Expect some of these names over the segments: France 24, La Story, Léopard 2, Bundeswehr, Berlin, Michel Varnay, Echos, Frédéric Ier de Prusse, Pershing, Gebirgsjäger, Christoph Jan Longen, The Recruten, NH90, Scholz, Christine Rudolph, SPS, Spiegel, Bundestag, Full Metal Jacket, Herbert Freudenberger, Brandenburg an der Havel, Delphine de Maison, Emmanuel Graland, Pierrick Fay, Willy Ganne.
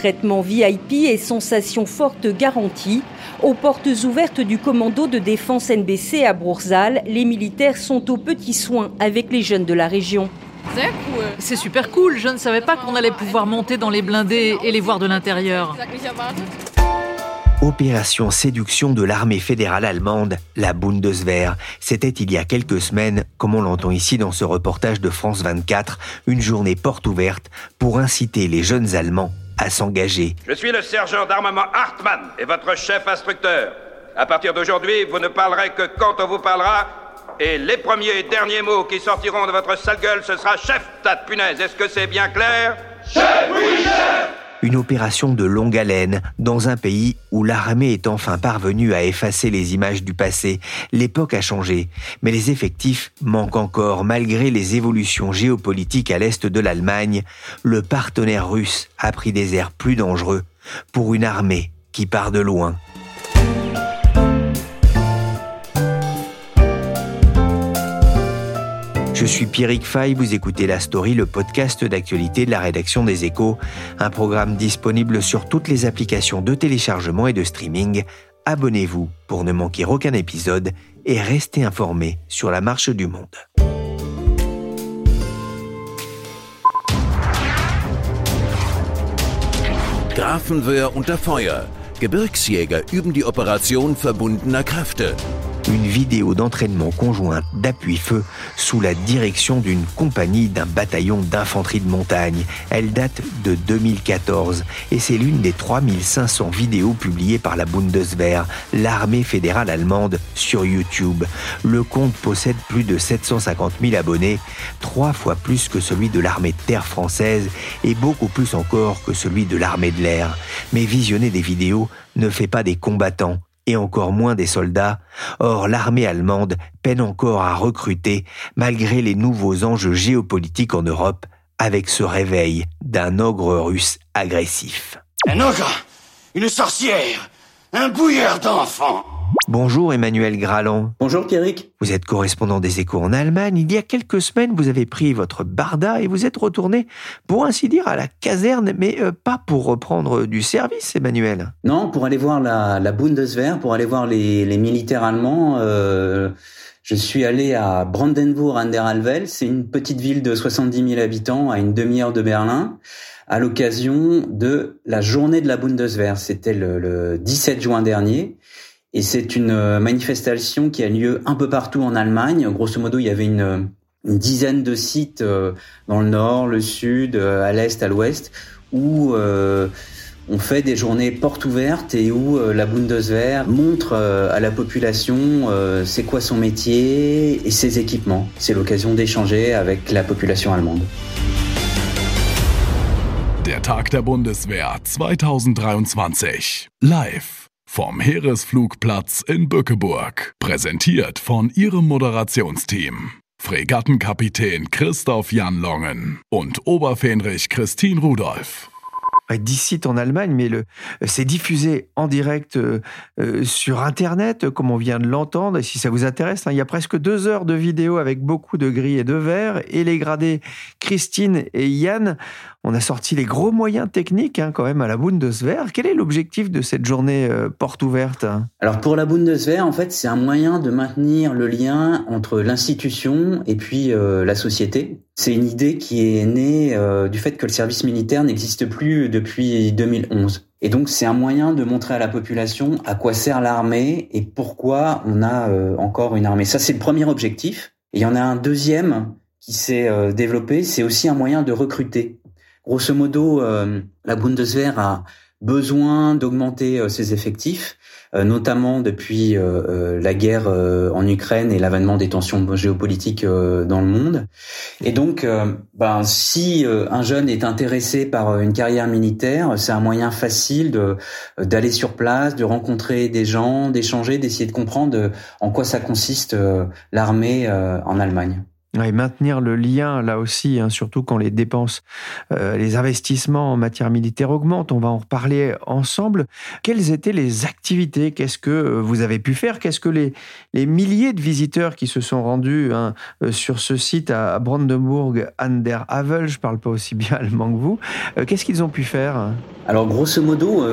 Traitement VIP et sensations fortes garanties. Aux portes ouvertes du commando de défense NBC à Bourzal, les militaires sont aux petits soins avec les jeunes de la région. C'est super cool, je ne savais pas qu'on allait pouvoir monter dans les blindés et les voir de l'intérieur. Opération séduction de l'armée fédérale allemande, la Bundeswehr. C'était il y a quelques semaines, comme on l'entend ici dans ce reportage de France 24, une journée porte ouverte pour inciter les jeunes Allemands à s'engager. Je suis le sergent d'armement Hartmann et votre chef instructeur. À partir d'aujourd'hui, vous ne parlerez que quand on vous parlera, et les premiers et derniers mots qui sortiront de votre sale gueule, ce sera « Chef, tas de punaise ». Est-ce que c'est bien clair ? Chef, oui, chef ! Une opération de longue haleine dans un pays où l'armée est enfin parvenue à effacer les images du passé. L'époque a changé, mais les effectifs manquent encore malgré les évolutions géopolitiques à l'est de l'Allemagne. Le partenaire russe a pris des airs plus dangereux pour une armée qui part de loin. Je suis Pierrick Fay, vous écoutez La Story, le podcast d'actualité de la rédaction des Echos, un programme disponible sur toutes les applications de téléchargement et de streaming. Abonnez-vous pour ne manquer aucun épisode et restez informés sur la marche du monde. Grafenwehr unter Feuer. Gebirgsjäger üben die Operation verbundener Kräfte. Une vidéo d'entraînement conjointe d'appui-feu sous la direction d'une compagnie d'un bataillon d'infanterie de montagne. Elle date de 2014 et c'est l'une des 3500 vidéos publiées par la Bundeswehr, l'armée fédérale allemande, sur YouTube. Le compte possède plus de 750 000 abonnés, 3 fois plus que celui de l'armée de terre française et beaucoup plus encore que celui de l'armée de l'air. Mais visionner des vidéos ne fait pas des combattants, et encore moins des soldats. Or, l'armée allemande peine encore à recruter, malgré les nouveaux enjeux géopolitiques en Europe, avec ce réveil d'un ogre russe agressif. Un ogre, une sorcière, un bouilleur d'enfants. Bonjour Emmanuel Graland. Bonjour Pierrick. Vous êtes correspondant des Échos en Allemagne. Il y a quelques semaines, vous avez pris votre barda et vous êtes retourné, pour ainsi dire, à la caserne, mais pas pour reprendre du service, Emmanuel. Non, pour aller voir la Bundeswehr, pour aller voir les militaires allemands. Je suis allé à Brandenburg an der Havel. C'est une petite ville de 70 000 habitants à une demi-heure de Berlin, à l'occasion de la journée de la Bundeswehr. C'était le 17 juin dernier. Et c'est une manifestation qui a lieu un peu partout en Allemagne. Grosso modo, il y avait une dizaine de sites dans le nord, le sud, à l'est, à l'ouest, où on fait des journées portes ouvertes et où la Bundeswehr montre à la population c'est quoi son métier et ses équipements. C'est l'occasion d'échanger avec la population allemande. Der Tag der Bundeswehr 2023. Live. Vom Heeresflugplatz in Bückeburg. Präsentiert von ihrem Moderationsteam. Fregattenkapitän Christoph Jan Longen und Oberfähnrich Christine Rudolph. 10 sites en Allemagne, mais c'est diffusé en direct sur Internet, comme on vient de l'entendre. Et si ça vous intéresse, il y a presque 2 heures de vidéo avec beaucoup de gris et de vert. Et les gradés Christine et Yann, on a sorti les gros moyens techniques quand même à la Bundeswehr. Quel est l'objectif de cette journée porte ouverte ? Alors pour la Bundeswehr, en fait, c'est un moyen de maintenir le lien entre l'institution et puis la société. C'est une idée qui est née du fait que le service militaire n'existe plus depuis 2011. Et donc, c'est un moyen de montrer à la population à quoi sert l'armée et pourquoi on a encore une armée. Ça, c'est le premier objectif. Et il y en a un deuxième qui s'est développé. C'est aussi un moyen de recruter. Grosso modo, la Bundeswehr a besoin d'augmenter ses effectifs. notamment depuis la guerre en Ukraine et l'avènement des tensions géopolitiques dans le monde. Et donc, si un jeune est intéressé par une carrière militaire, c'est un moyen facile d'aller sur place, de rencontrer des gens, d'échanger, d'essayer de comprendre en quoi ça consiste l'armée en Allemagne. Et maintenir le lien, là aussi, surtout quand les dépenses, les investissements en matière militaire augmentent. On va en reparler ensemble. Quelles étaient les activités? Qu'est-ce que vous avez pu faire? Qu'est-ce que les milliers de visiteurs qui se sont rendus sur ce site à Brandenburg an der Havel, je ne parle pas aussi bien allemand que vous, qu'est-ce qu'ils ont pu faire? Alors, grosso modo,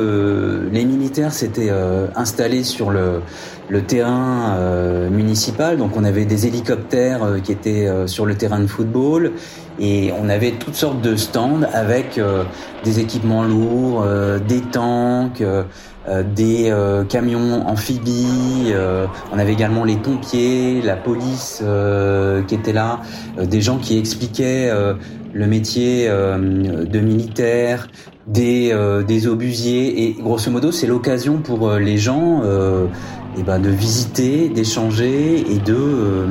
les militaires s'étaient installés sur le terrain municipal. Donc, on avait des hélicoptères qui étaient sur le terrain de football et on avait toutes sortes de stands avec des équipements lourds, des tanks, des camions amphibies, on avait également les pompiers, la police qui était là, des gens qui expliquaient le métier de militaire, des obusiers. Et grosso modo, c'est l'occasion pour les gens de visiter, d'échanger et de...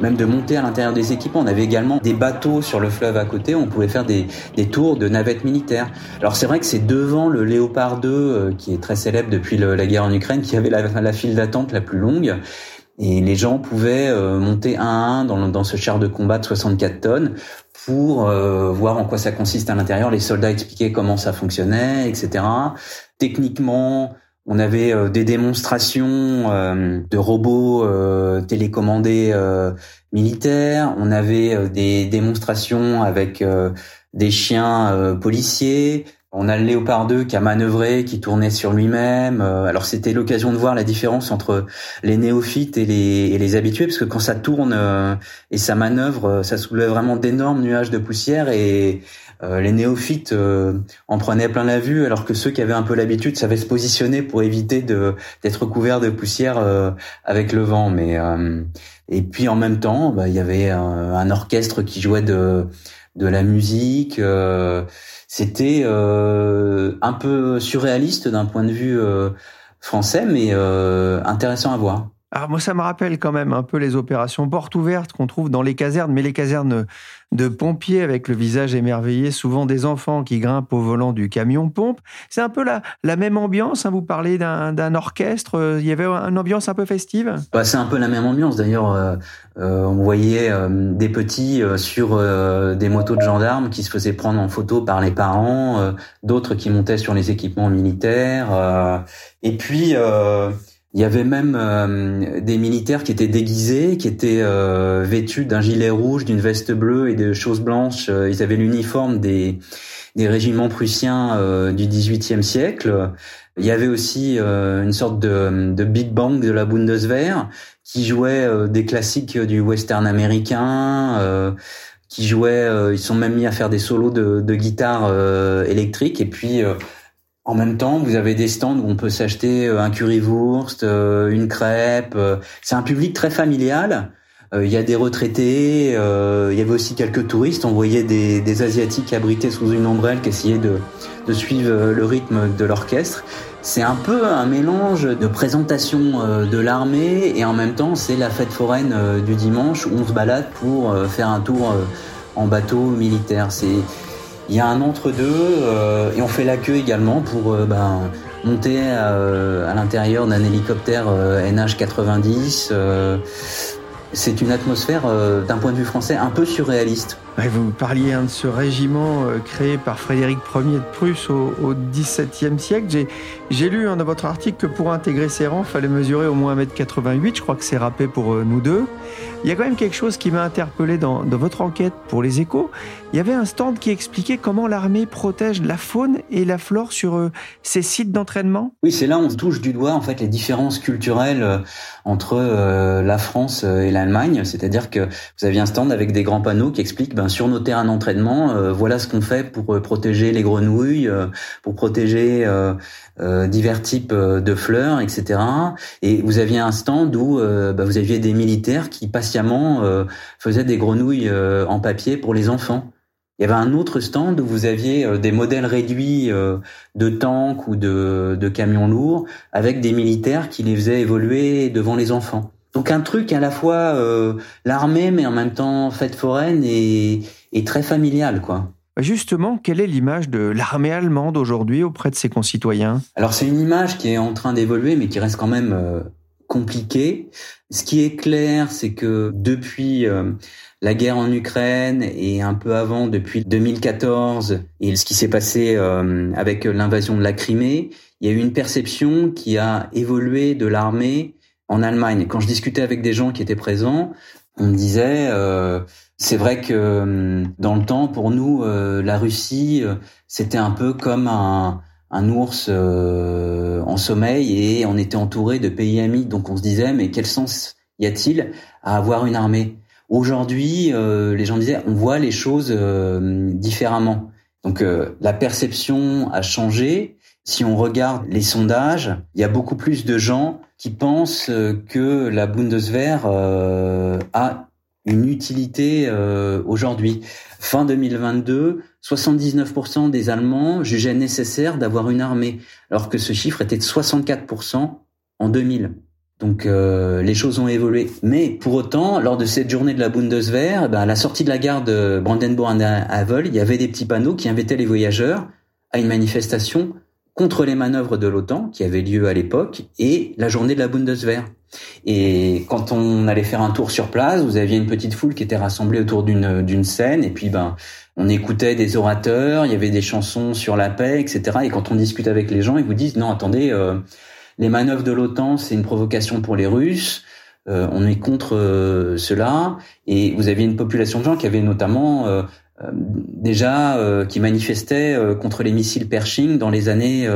même de monter à l'intérieur des équipements. On avait également des bateaux sur le fleuve à côté, on pouvait faire des tours de navettes militaires. Alors c'est vrai que c'est devant le Léopard 2, qui est très célèbre depuis la guerre en Ukraine, qui avait la file d'attente la plus longue. Et les gens pouvaient monter un à un dans ce char de combat de 64 tonnes pour voir en quoi ça consiste à l'intérieur. Les soldats expliquaient comment ça fonctionnait, etc. Techniquement... on avait des démonstrations de robots télécommandés militaires. On avait des démonstrations avec des chiens policiers. On a le Léopard 2 qui a manœuvré, qui tournait sur lui-même. Alors c'était l'occasion de voir la différence entre les néophytes et les habitués, parce que quand ça tourne et ça manœuvre, ça soulevait vraiment d'énormes nuages de poussière et... les néophytes en prenaient plein la vue, alors que ceux qui avaient un peu l'habitude savaient se positionner pour éviter d'être couverts de poussière avec le vent. Mais et puis en même temps, il y avait un orchestre qui jouait de la musique. C'était un peu surréaliste d'un point de vue français, mais intéressant à voir. Alors moi, ça me rappelle quand même un peu les opérations portes ouvertes qu'on trouve dans les casernes, mais les casernes de pompiers avec le visage émerveillé, souvent des enfants qui grimpent au volant du camion-pompe. C'est un peu la même ambiance, vous parlez d'un orchestre, il y avait une ambiance un peu festive. C'est un peu la même ambiance, d'ailleurs on voyait des petits sur des motos de gendarmes qui se faisaient prendre en photo par les parents, d'autres qui montaient sur les équipements militaires, et puis... il y avait même des militaires qui étaient déguisés, qui étaient vêtus d'un gilet rouge, d'une veste bleue et de choses blanches. Ils avaient l'uniforme des régiments prussiens du XVIIIe siècle. Il y avait aussi une sorte de Big Band de la Bundeswehr qui jouait des classiques du western américain, qui jouait. Ils sont même mis à faire des solos de guitare électrique. Et puis en même temps, vous avez des stands où on peut s'acheter un currywurst, une crêpe. C'est un public très familial. Il y a des retraités, il y avait aussi quelques touristes. On voyait des Asiatiques abrités sous une ombrelle qui essayaient de suivre le rythme de l'orchestre. C'est un peu un mélange de présentation de l'armée et en même temps, c'est la fête foraine du dimanche où on se balade pour faire un tour en bateau militaire. Il y a un entre-deux et on fait la queue également pour monter à l'intérieur d'un hélicoptère NH90. C'est une atmosphère, d'un point de vue français, un peu surréaliste. Vous parliez de ce régiment créé par Frédéric Ier de Prusse au XVIIe siècle. J'ai lu dans votre article que pour intégrer ces rangs, il fallait mesurer au moins 1m88. Je crois que c'est râpé pour nous deux. Il y a quand même quelque chose qui m'a interpellé dans votre enquête pour les Échos. Il y avait un stand qui expliquait comment l'armée protège la faune et la flore sur ces sites d'entraînement. Oui, c'est là où on se touche du doigt en fait les différences culturelles entre la France et l'Allemagne. C'est-à-dire que vous aviez un stand avec des grands panneaux qui expliquent sur nos terrains d'entraînement, voilà ce qu'on fait pour protéger les grenouilles, pour protéger divers types de fleurs, etc. Et vous aviez un stand où vous aviez des militaires qui patiemment faisaient des grenouilles en papier pour les enfants. Il y avait un autre stand où vous aviez des modèles réduits de tanks ou de camions lourds avec des militaires qui les faisaient évoluer devant les enfants. Donc un truc à la fois l'armée, mais en même temps fête foraine et très familial, quoi. Justement, quelle est l'image de l'armée allemande aujourd'hui auprès de ses concitoyens ? Alors c'est une image qui est en train d'évoluer, mais qui reste quand même compliquée. Ce qui est clair, c'est que depuis la guerre en Ukraine et un peu avant, depuis 2014, et ce qui s'est passé avec l'invasion de la Crimée, il y a eu une perception qui a évolué de l'armée en Allemagne. Quand je discutais avec des gens qui étaient présents, on me disait, c'est vrai que dans le temps, pour nous, la Russie, c'était un peu comme un ours en sommeil, et on était entouré de pays amis. Donc on se disait, mais quel sens y a-t-il à avoir une armée ? Aujourd'hui, les gens disaient, on voit les choses différemment. Donc la perception a changé. Si on regarde les sondages, il y a beaucoup plus de gens qui pensent que la Bundeswehr a une utilité aujourd'hui. Fin 2022, 79% des Allemands jugeaient nécessaire d'avoir une armée, alors que ce chiffre était de 64% en 2000. Donc les choses ont évolué. Mais pour autant, lors de cette journée de la Bundeswehr, à la sortie de la gare de Brandenburg an der Havel, il y avait des petits panneaux qui invitaient les voyageurs à une manifestation contre les manœuvres de l'OTAN qui avaient lieu à l'époque et la journée de la Bundeswehr. Et quand on allait faire un tour sur place, vous aviez une petite foule qui était rassemblée autour d'une scène, et puis on écoutait des orateurs, il y avait des chansons sur la paix, etc. Et quand on discute avec les gens, ils vous disent « Non, attendez, les manœuvres de l'OTAN, c'est une provocation pour les Russes, on est contre cela. » Et vous aviez une population de gens qui avaient notamment... qui manifestaient contre les missiles Pershing dans les années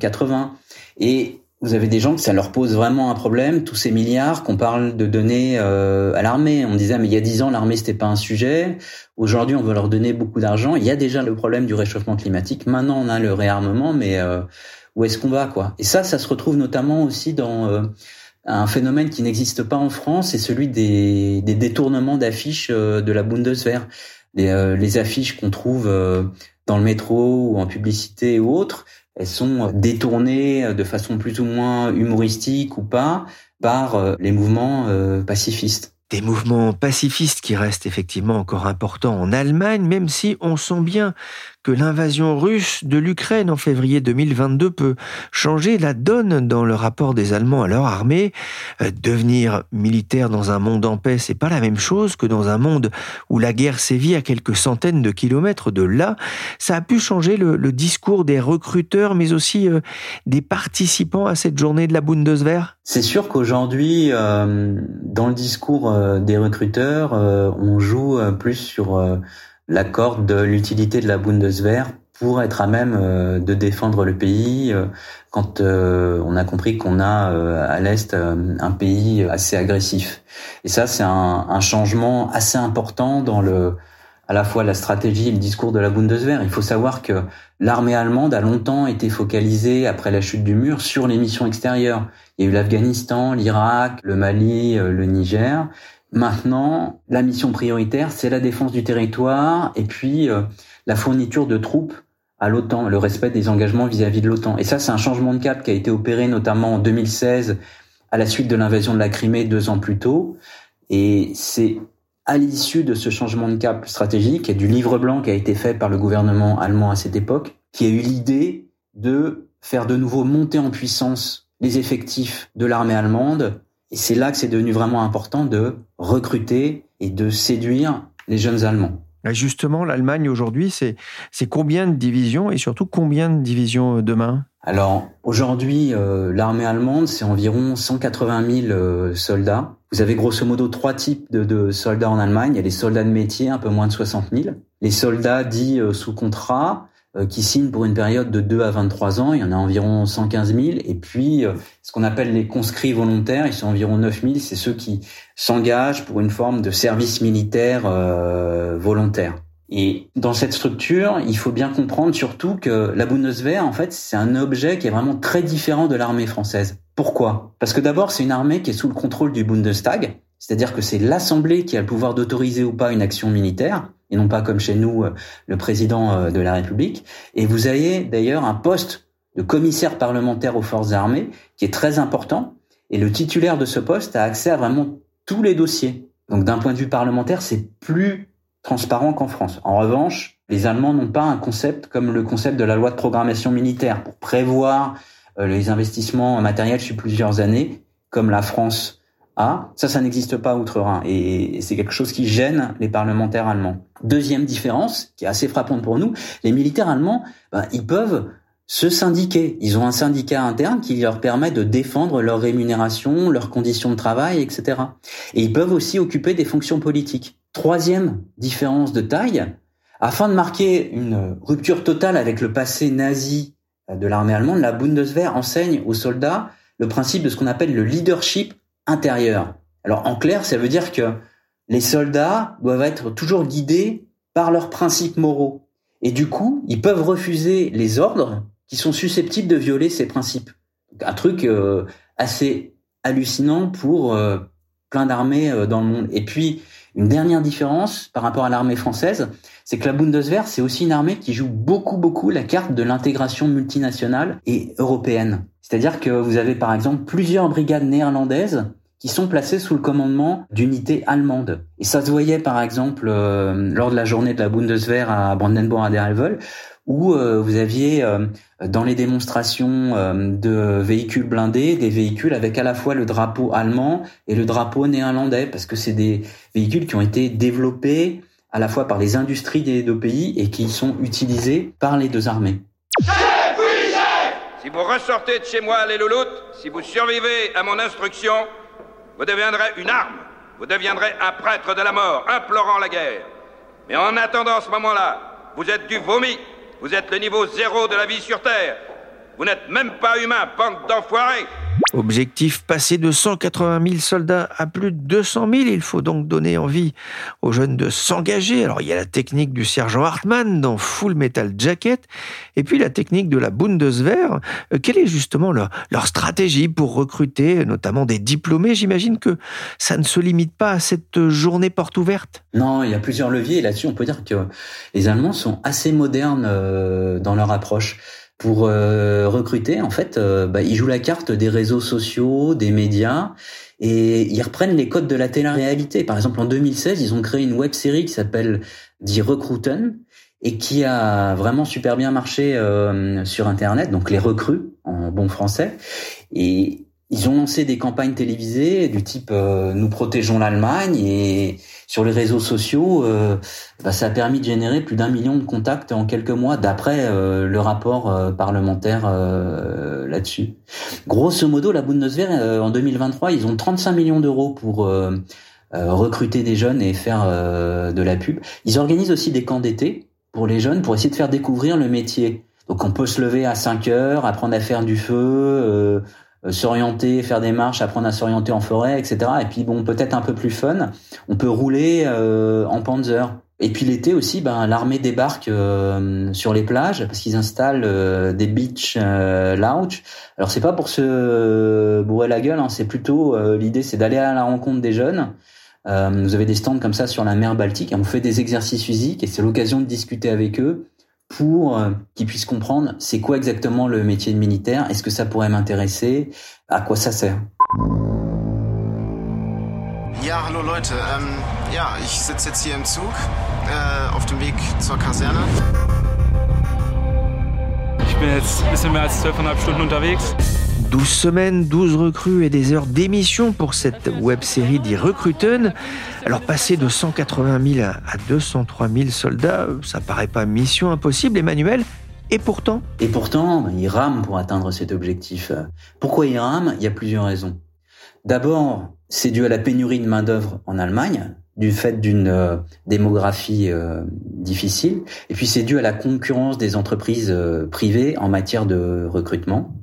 80. Et vous avez des gens que ça leur pose vraiment un problème, tous ces milliards qu'on parle de donner à l'armée. On disait, mais il y a 10 ans, l'armée, c'était pas un sujet. Aujourd'hui, on veut leur donner beaucoup d'argent. Il y a déjà le problème du réchauffement climatique. Maintenant, on a le réarmement, mais où est-ce qu'on va, quoi ? Et ça se retrouve notamment aussi dans un phénomène qui n'existe pas en France, c'est celui des détournements d'affiches de la Bundeswehr. Les affiches qu'on trouve dans le métro ou en publicité ou autres, elles sont détournées de façon plus ou moins humoristique ou pas par les mouvements pacifistes. Des mouvements pacifistes qui restent effectivement encore importants en Allemagne, même si on sent bien que l'invasion russe de l'Ukraine en février 2022 peut changer la donne dans le rapport des Allemands à leur armée. Devenir militaire dans un monde en paix, c'est pas la même chose que dans un monde où la guerre sévit à quelques centaines de kilomètres de là. Ça a pu changer le discours des recruteurs, mais aussi des participants à cette journée de la Bundeswehr. C'est sûr qu'aujourd'hui, dans le discours des recruteurs, on joue plus sur... la corde de l'utilité de la Bundeswehr pour être à même de défendre le pays quand on a compris qu'on a à l'Est un pays assez agressif. Et ça, c'est un changement assez important dans à la fois la stratégie et le discours de la Bundeswehr. Il faut savoir que l'armée allemande a longtemps été focalisée, après la chute du mur, sur les missions extérieures. Il y a eu l'Afghanistan, l'Irak, le Mali, le Niger. Maintenant, la mission prioritaire, c'est la défense du territoire et puis la fourniture de troupes à l'OTAN, le respect des engagements vis-à-vis de l'OTAN. Et ça, c'est un changement de cap qui a été opéré notamment en 2016 à la suite de l'invasion de la Crimée 2 ans plus tôt. Et c'est à l'issue de ce changement de cap stratégique et du livre blanc qui a été fait par le gouvernement allemand à cette époque, qui a eu l'idée de faire de nouveau monter en puissance les effectifs de l'armée allemande. Et c'est là que c'est devenu vraiment important de recruter et de séduire les jeunes Allemands. Justement, l'Allemagne aujourd'hui, c'est combien de divisions et surtout combien de divisions demain ? Alors aujourd'hui, l'armée allemande, c'est environ 180 000 soldats. Vous avez grosso modo 3 types de soldats en Allemagne. Il y a les soldats de métier, un peu moins de 60 000. Les soldats dits sous contrat, qui signent pour une période de 2 à 23 ans. Il y en a environ 115 000. Et puis, ce qu'on appelle les conscrits volontaires, ils sont environ 9 000. C'est ceux qui s'engagent pour une forme de service militaire volontaire. Et dans cette structure, il faut bien comprendre surtout que la Bundeswehr, en fait, c'est un objet qui est vraiment très différent de l'armée française. Pourquoi ? Parce que d'abord, c'est une armée qui est sous le contrôle du Bundestag, c'est-à-dire que c'est l'Assemblée qui a le pouvoir d'autoriser ou pas une action militaire. et non pas comme chez nous le président de la République. Et vous avez d'ailleurs un poste de commissaire parlementaire aux forces armées qui est très important, et le titulaire de ce poste a accès à vraiment tous les dossiers. Donc d'un point de vue parlementaire, c'est plus transparent qu'en France. En revanche, les Allemands n'ont pas un concept comme le concept de la loi de programmation militaire pour prévoir les investissements matériels sur plusieurs années, comme la France a. Ça n'existe pas outre-Rhin, et c'est quelque chose qui gêne les parlementaires allemands. Deuxième différence, qui est assez frappante pour nous, les militaires allemands, ils peuvent se syndiquer. Ils ont un syndicat interne qui leur permet de défendre leur rémunération, leurs conditions de travail, etc. Et ils peuvent aussi occuper des fonctions politiques. Troisième différence de taille, afin de marquer une rupture totale avec le passé nazi de l'armée allemande, la Bundeswehr enseigne aux soldats le principe de ce qu'on appelle le leadership intérieur. Alors en clair, ça veut dire que les soldats doivent être toujours guidés par leurs principes moraux. Et du coup, ils peuvent refuser les ordres qui sont susceptibles de violer ces principes. Un truc assez hallucinant pour plein d'armées dans le monde. Et puis, une dernière différence par rapport à l'armée française, c'est que la Bundeswehr, c'est aussi une armée qui joue beaucoup la carte de l'intégration multinationale et européenne. C'est-à-dire que vous avez par exemple plusieurs brigades néerlandaises qui sont placées sous le commandement d'unités allemandes. Et ça se voyait par exemple lors de la journée de la Bundeswehr à Brandenburg an der Havel, où vous aviez dans les démonstrations de véhicules blindés, des véhicules avec à la fois le drapeau allemand et le drapeau néerlandais, parce que c'est des véhicules qui ont été développés à la fois par les industries des deux pays et qui sont utilisés par les deux armées. Chef, oui, chef ! Si vous ressortez de chez moi, les louloutes, si vous survivez à mon instruction, vous deviendrez une arme, vous deviendrez un prêtre de la mort, implorant la guerre. Mais en attendant ce moment-là, vous êtes du vomi. Vous êtes le niveau zéro de la vie sur Terre. Vous n'êtes même pas humain, bande d'enfoirés. Objectif, passer de 180 000 soldats à plus de 200 000. Il faut donc donner envie aux jeunes de s'engager. Alors, il y a la technique du sergent Hartmann dans Full Metal Jacket et puis la technique de la Bundeswehr. Quelle est justement leur stratégie pour recruter, notamment des diplômés? J'imagine que ça ne se limite pas à cette journée porte ouverte. Non, il y a plusieurs leviers. Là-dessus, on peut dire que les Allemands sont assez modernes dans leur approche. Pour recruter, en fait, ils jouent la carte des réseaux sociaux, des médias, et ils reprennent les codes de la télé-réalité. Par exemple, en 2016, ils ont créé une web-série qui s'appelle The Recruten et qui a vraiment super bien marché sur Internet, donc les recrues en bon français. Et ils ont lancé des campagnes télévisées du type « Nous protégeons l'Allemagne » et sur les réseaux sociaux, ça a permis de générer plus d'1 million de contacts en quelques mois, d'après le rapport parlementaire là-dessus. Grosso modo, la Bundeswehr, en 2023, ils ont 35 millions d'euros pour recruter des jeunes et faire de la pub. Ils organisent aussi des camps d'été pour les jeunes, pour essayer de faire découvrir le métier. Donc on peut se lever à 5 heures, apprendre à faire du feu, s'orienter, faire des marches, apprendre à s'orienter en forêt, etc. Et puis bon, peut-être un peu plus fun, on peut rouler en Panzer. Et puis l'été aussi, l'armée débarque sur les plages parce qu'ils installent des beach lounge. Alors c'est pas pour se bourrer la gueule, hein, c'est plutôt l'idée, c'est d'aller à la rencontre des jeunes. Vous avez des stands comme ça sur la mer Baltique et on fait des exercices physiques et c'est l'occasion de discuter avec eux pour qu'ils puissent comprendre c'est quoi exactement le métier de militaire, est-ce que ça pourrait m'intéresser, à quoi ça sert. Ja, hallo Leute, ich sitze jetzt hier im Zug, auf dem Weg zur Kaserne. Ich bin jetzt ein bisschen mehr als 12,5 Stunden unterwegs. 12 semaines, 12 recrues et des heures d'émission pour cette web-série Die Recruten. Alors passer de 180 000 à 203 000 soldats, ça paraît pas mission impossible, Emmanuel. Et pourtant, ils rament pour atteindre cet objectif. Pourquoi ils rament ? Il y a plusieurs raisons. D'abord, c'est dû à la pénurie de main-d'œuvre en Allemagne, du fait d'une démographie difficile, et puis c'est dû à la concurrence des entreprises privées en matière de recrutement.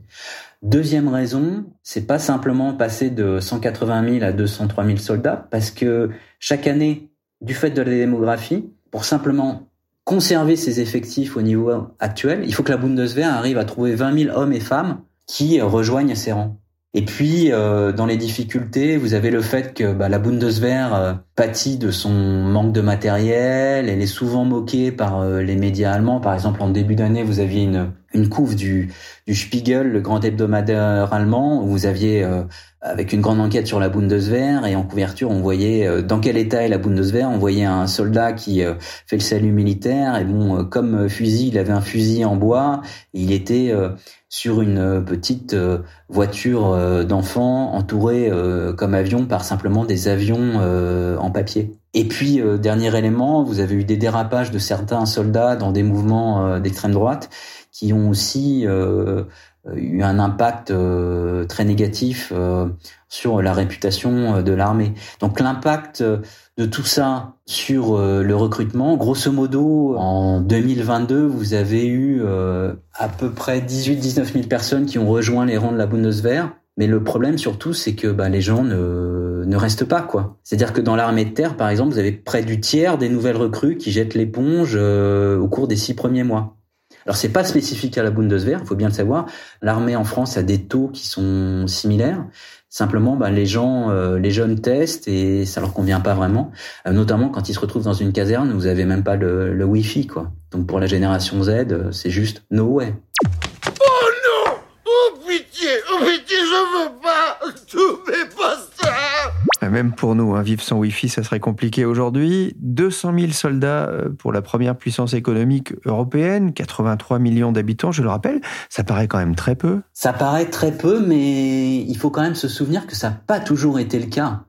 Deuxième raison, c'est pas simplement passer de 180 000 à 203 000 soldats, parce que chaque année, du fait de la démographie, pour simplement conserver ses effectifs au niveau actuel, il faut que la Bundeswehr arrive à trouver 20 000 hommes et femmes qui rejoignent ses rangs. Et puis, dans les difficultés, vous avez le fait que la Bundeswehr pâtit de son manque de matériel. Elle est souvent moquée par les médias allemands. Par exemple, en début d'année, vous aviez une couve du Spiegel, le grand hebdomadaire allemand, où vous aviez, avec une grande enquête sur la Bundeswehr, et en couverture, on voyait dans quel état est la Bundeswehr. On voyait un soldat qui fait le salut militaire, et comme fusil, il avait un fusil en bois, et il était... sur une petite voiture d'enfant entourée comme avion par simplement des avions en papier. Et puis, dernier élément, vous avez eu des dérapages de certains soldats dans des mouvements d'extrême droite qui ont aussi eu un impact très négatif sur la réputation de l'armée. Donc l'impact de tout ça sur le recrutement, grosso modo, en 2022, vous avez eu à peu près 18-19 000 personnes qui ont rejoint les rangs de la Bundeswehr. Mais le problème surtout, c'est que les gens ne restent pas, quoi. C'est-à-dire que dans l'armée de terre, par exemple, vous avez près du tiers des nouvelles recrues qui jettent l'éponge au cours des 6 premiers mois. Alors, c'est pas spécifique à la Bundeswehr, il faut bien le savoir. L'armée en France a des taux qui sont similaires. Simplement, les jeunes testent et ça leur convient pas vraiment. Notamment quand ils se retrouvent dans une caserne, vous avez même pas le Wi-Fi, quoi. Donc, pour la génération Z, c'est juste no way. Oh non! Oh pitié, je veux pas! Tout m'est pas ça! Même pour nous, vivre sans Wi-Fi, ça serait compliqué aujourd'hui. 200 000 soldats pour la première puissance économique européenne, 83 millions d'habitants, je le rappelle. Ça paraît quand même très peu. Ça paraît très peu, mais il faut quand même se souvenir que ça n'a pas toujours été le cas.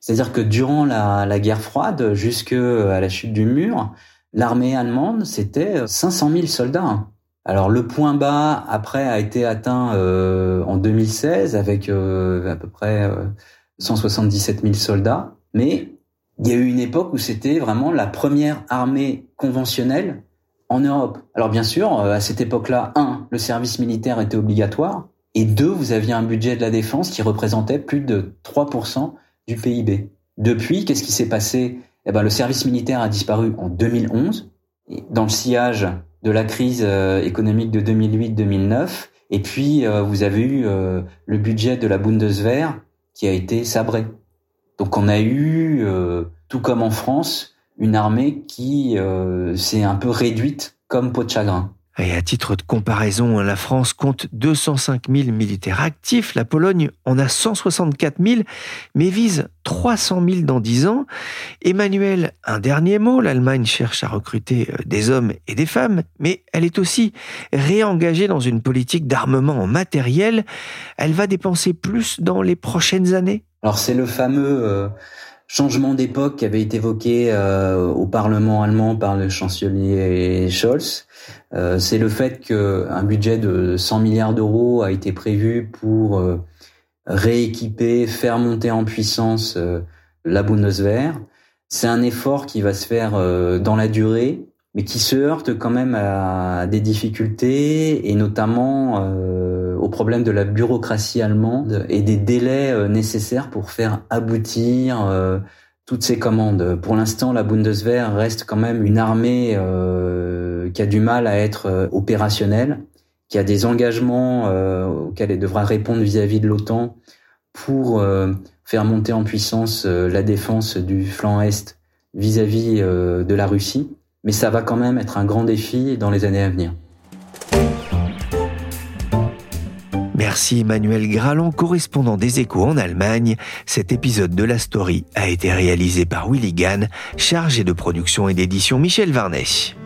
C'est-à-dire que durant la guerre froide, jusqu'à la chute du mur, l'armée allemande, c'était 500 000 soldats. Alors le point bas après a été atteint en 2016 avec à peu près 177 000 soldats, mais il y a eu une époque où c'était vraiment la première armée conventionnelle en Europe. Alors bien sûr, à cette époque-là, 1, le service militaire était obligatoire, et 2, vous aviez un budget de la défense qui représentait plus de 3% du PIB. Depuis, qu'est-ce qui s'est passé ? Le service militaire a disparu en 2011, dans le sillage de la crise économique de 2008-2009. Et puis, vous avez eu le budget de la Bundeswehr qui a été sabré. Donc, on a eu, tout comme en France, une armée qui s'est un peu réduite comme peau de chagrin. Et à titre de comparaison, la France compte 205 000 militaires actifs, la Pologne en a 164 000, mais vise 300 000 dans 10 ans. Emmanuel, un dernier mot, l'Allemagne cherche à recruter des hommes et des femmes, mais elle est aussi réengagée dans une politique d'armement en matériel. Elle va dépenser plus dans les prochaines années. Alors c'est le fameux... changement d'époque qui avait été évoqué au Parlement allemand par le chancelier Scholz, c'est le fait qu'un budget de 100 milliards d'euros a été prévu pour rééquiper, faire monter en puissance la Bundeswehr. C'est un effort qui va se faire dans la durée, mais qui se heurte quand même à des difficultés, et notamment au problème de la bureaucratie allemande et des délais nécessaires pour faire aboutir toutes ces commandes. Pour l'instant, la Bundeswehr reste quand même une armée qui a du mal à être opérationnelle, qui a des engagements auxquels elle devra répondre vis-à-vis de l'OTAN pour faire monter en puissance la défense du flanc Est vis-à-vis de la Russie. Mais ça va quand même être un grand défi dans les années à venir. Merci Emmanuel Graland, correspondant des Échos en Allemagne. Cet épisode de La Story a été réalisé par Willy Ganne, chargé de production et d'édition Michel Varnay.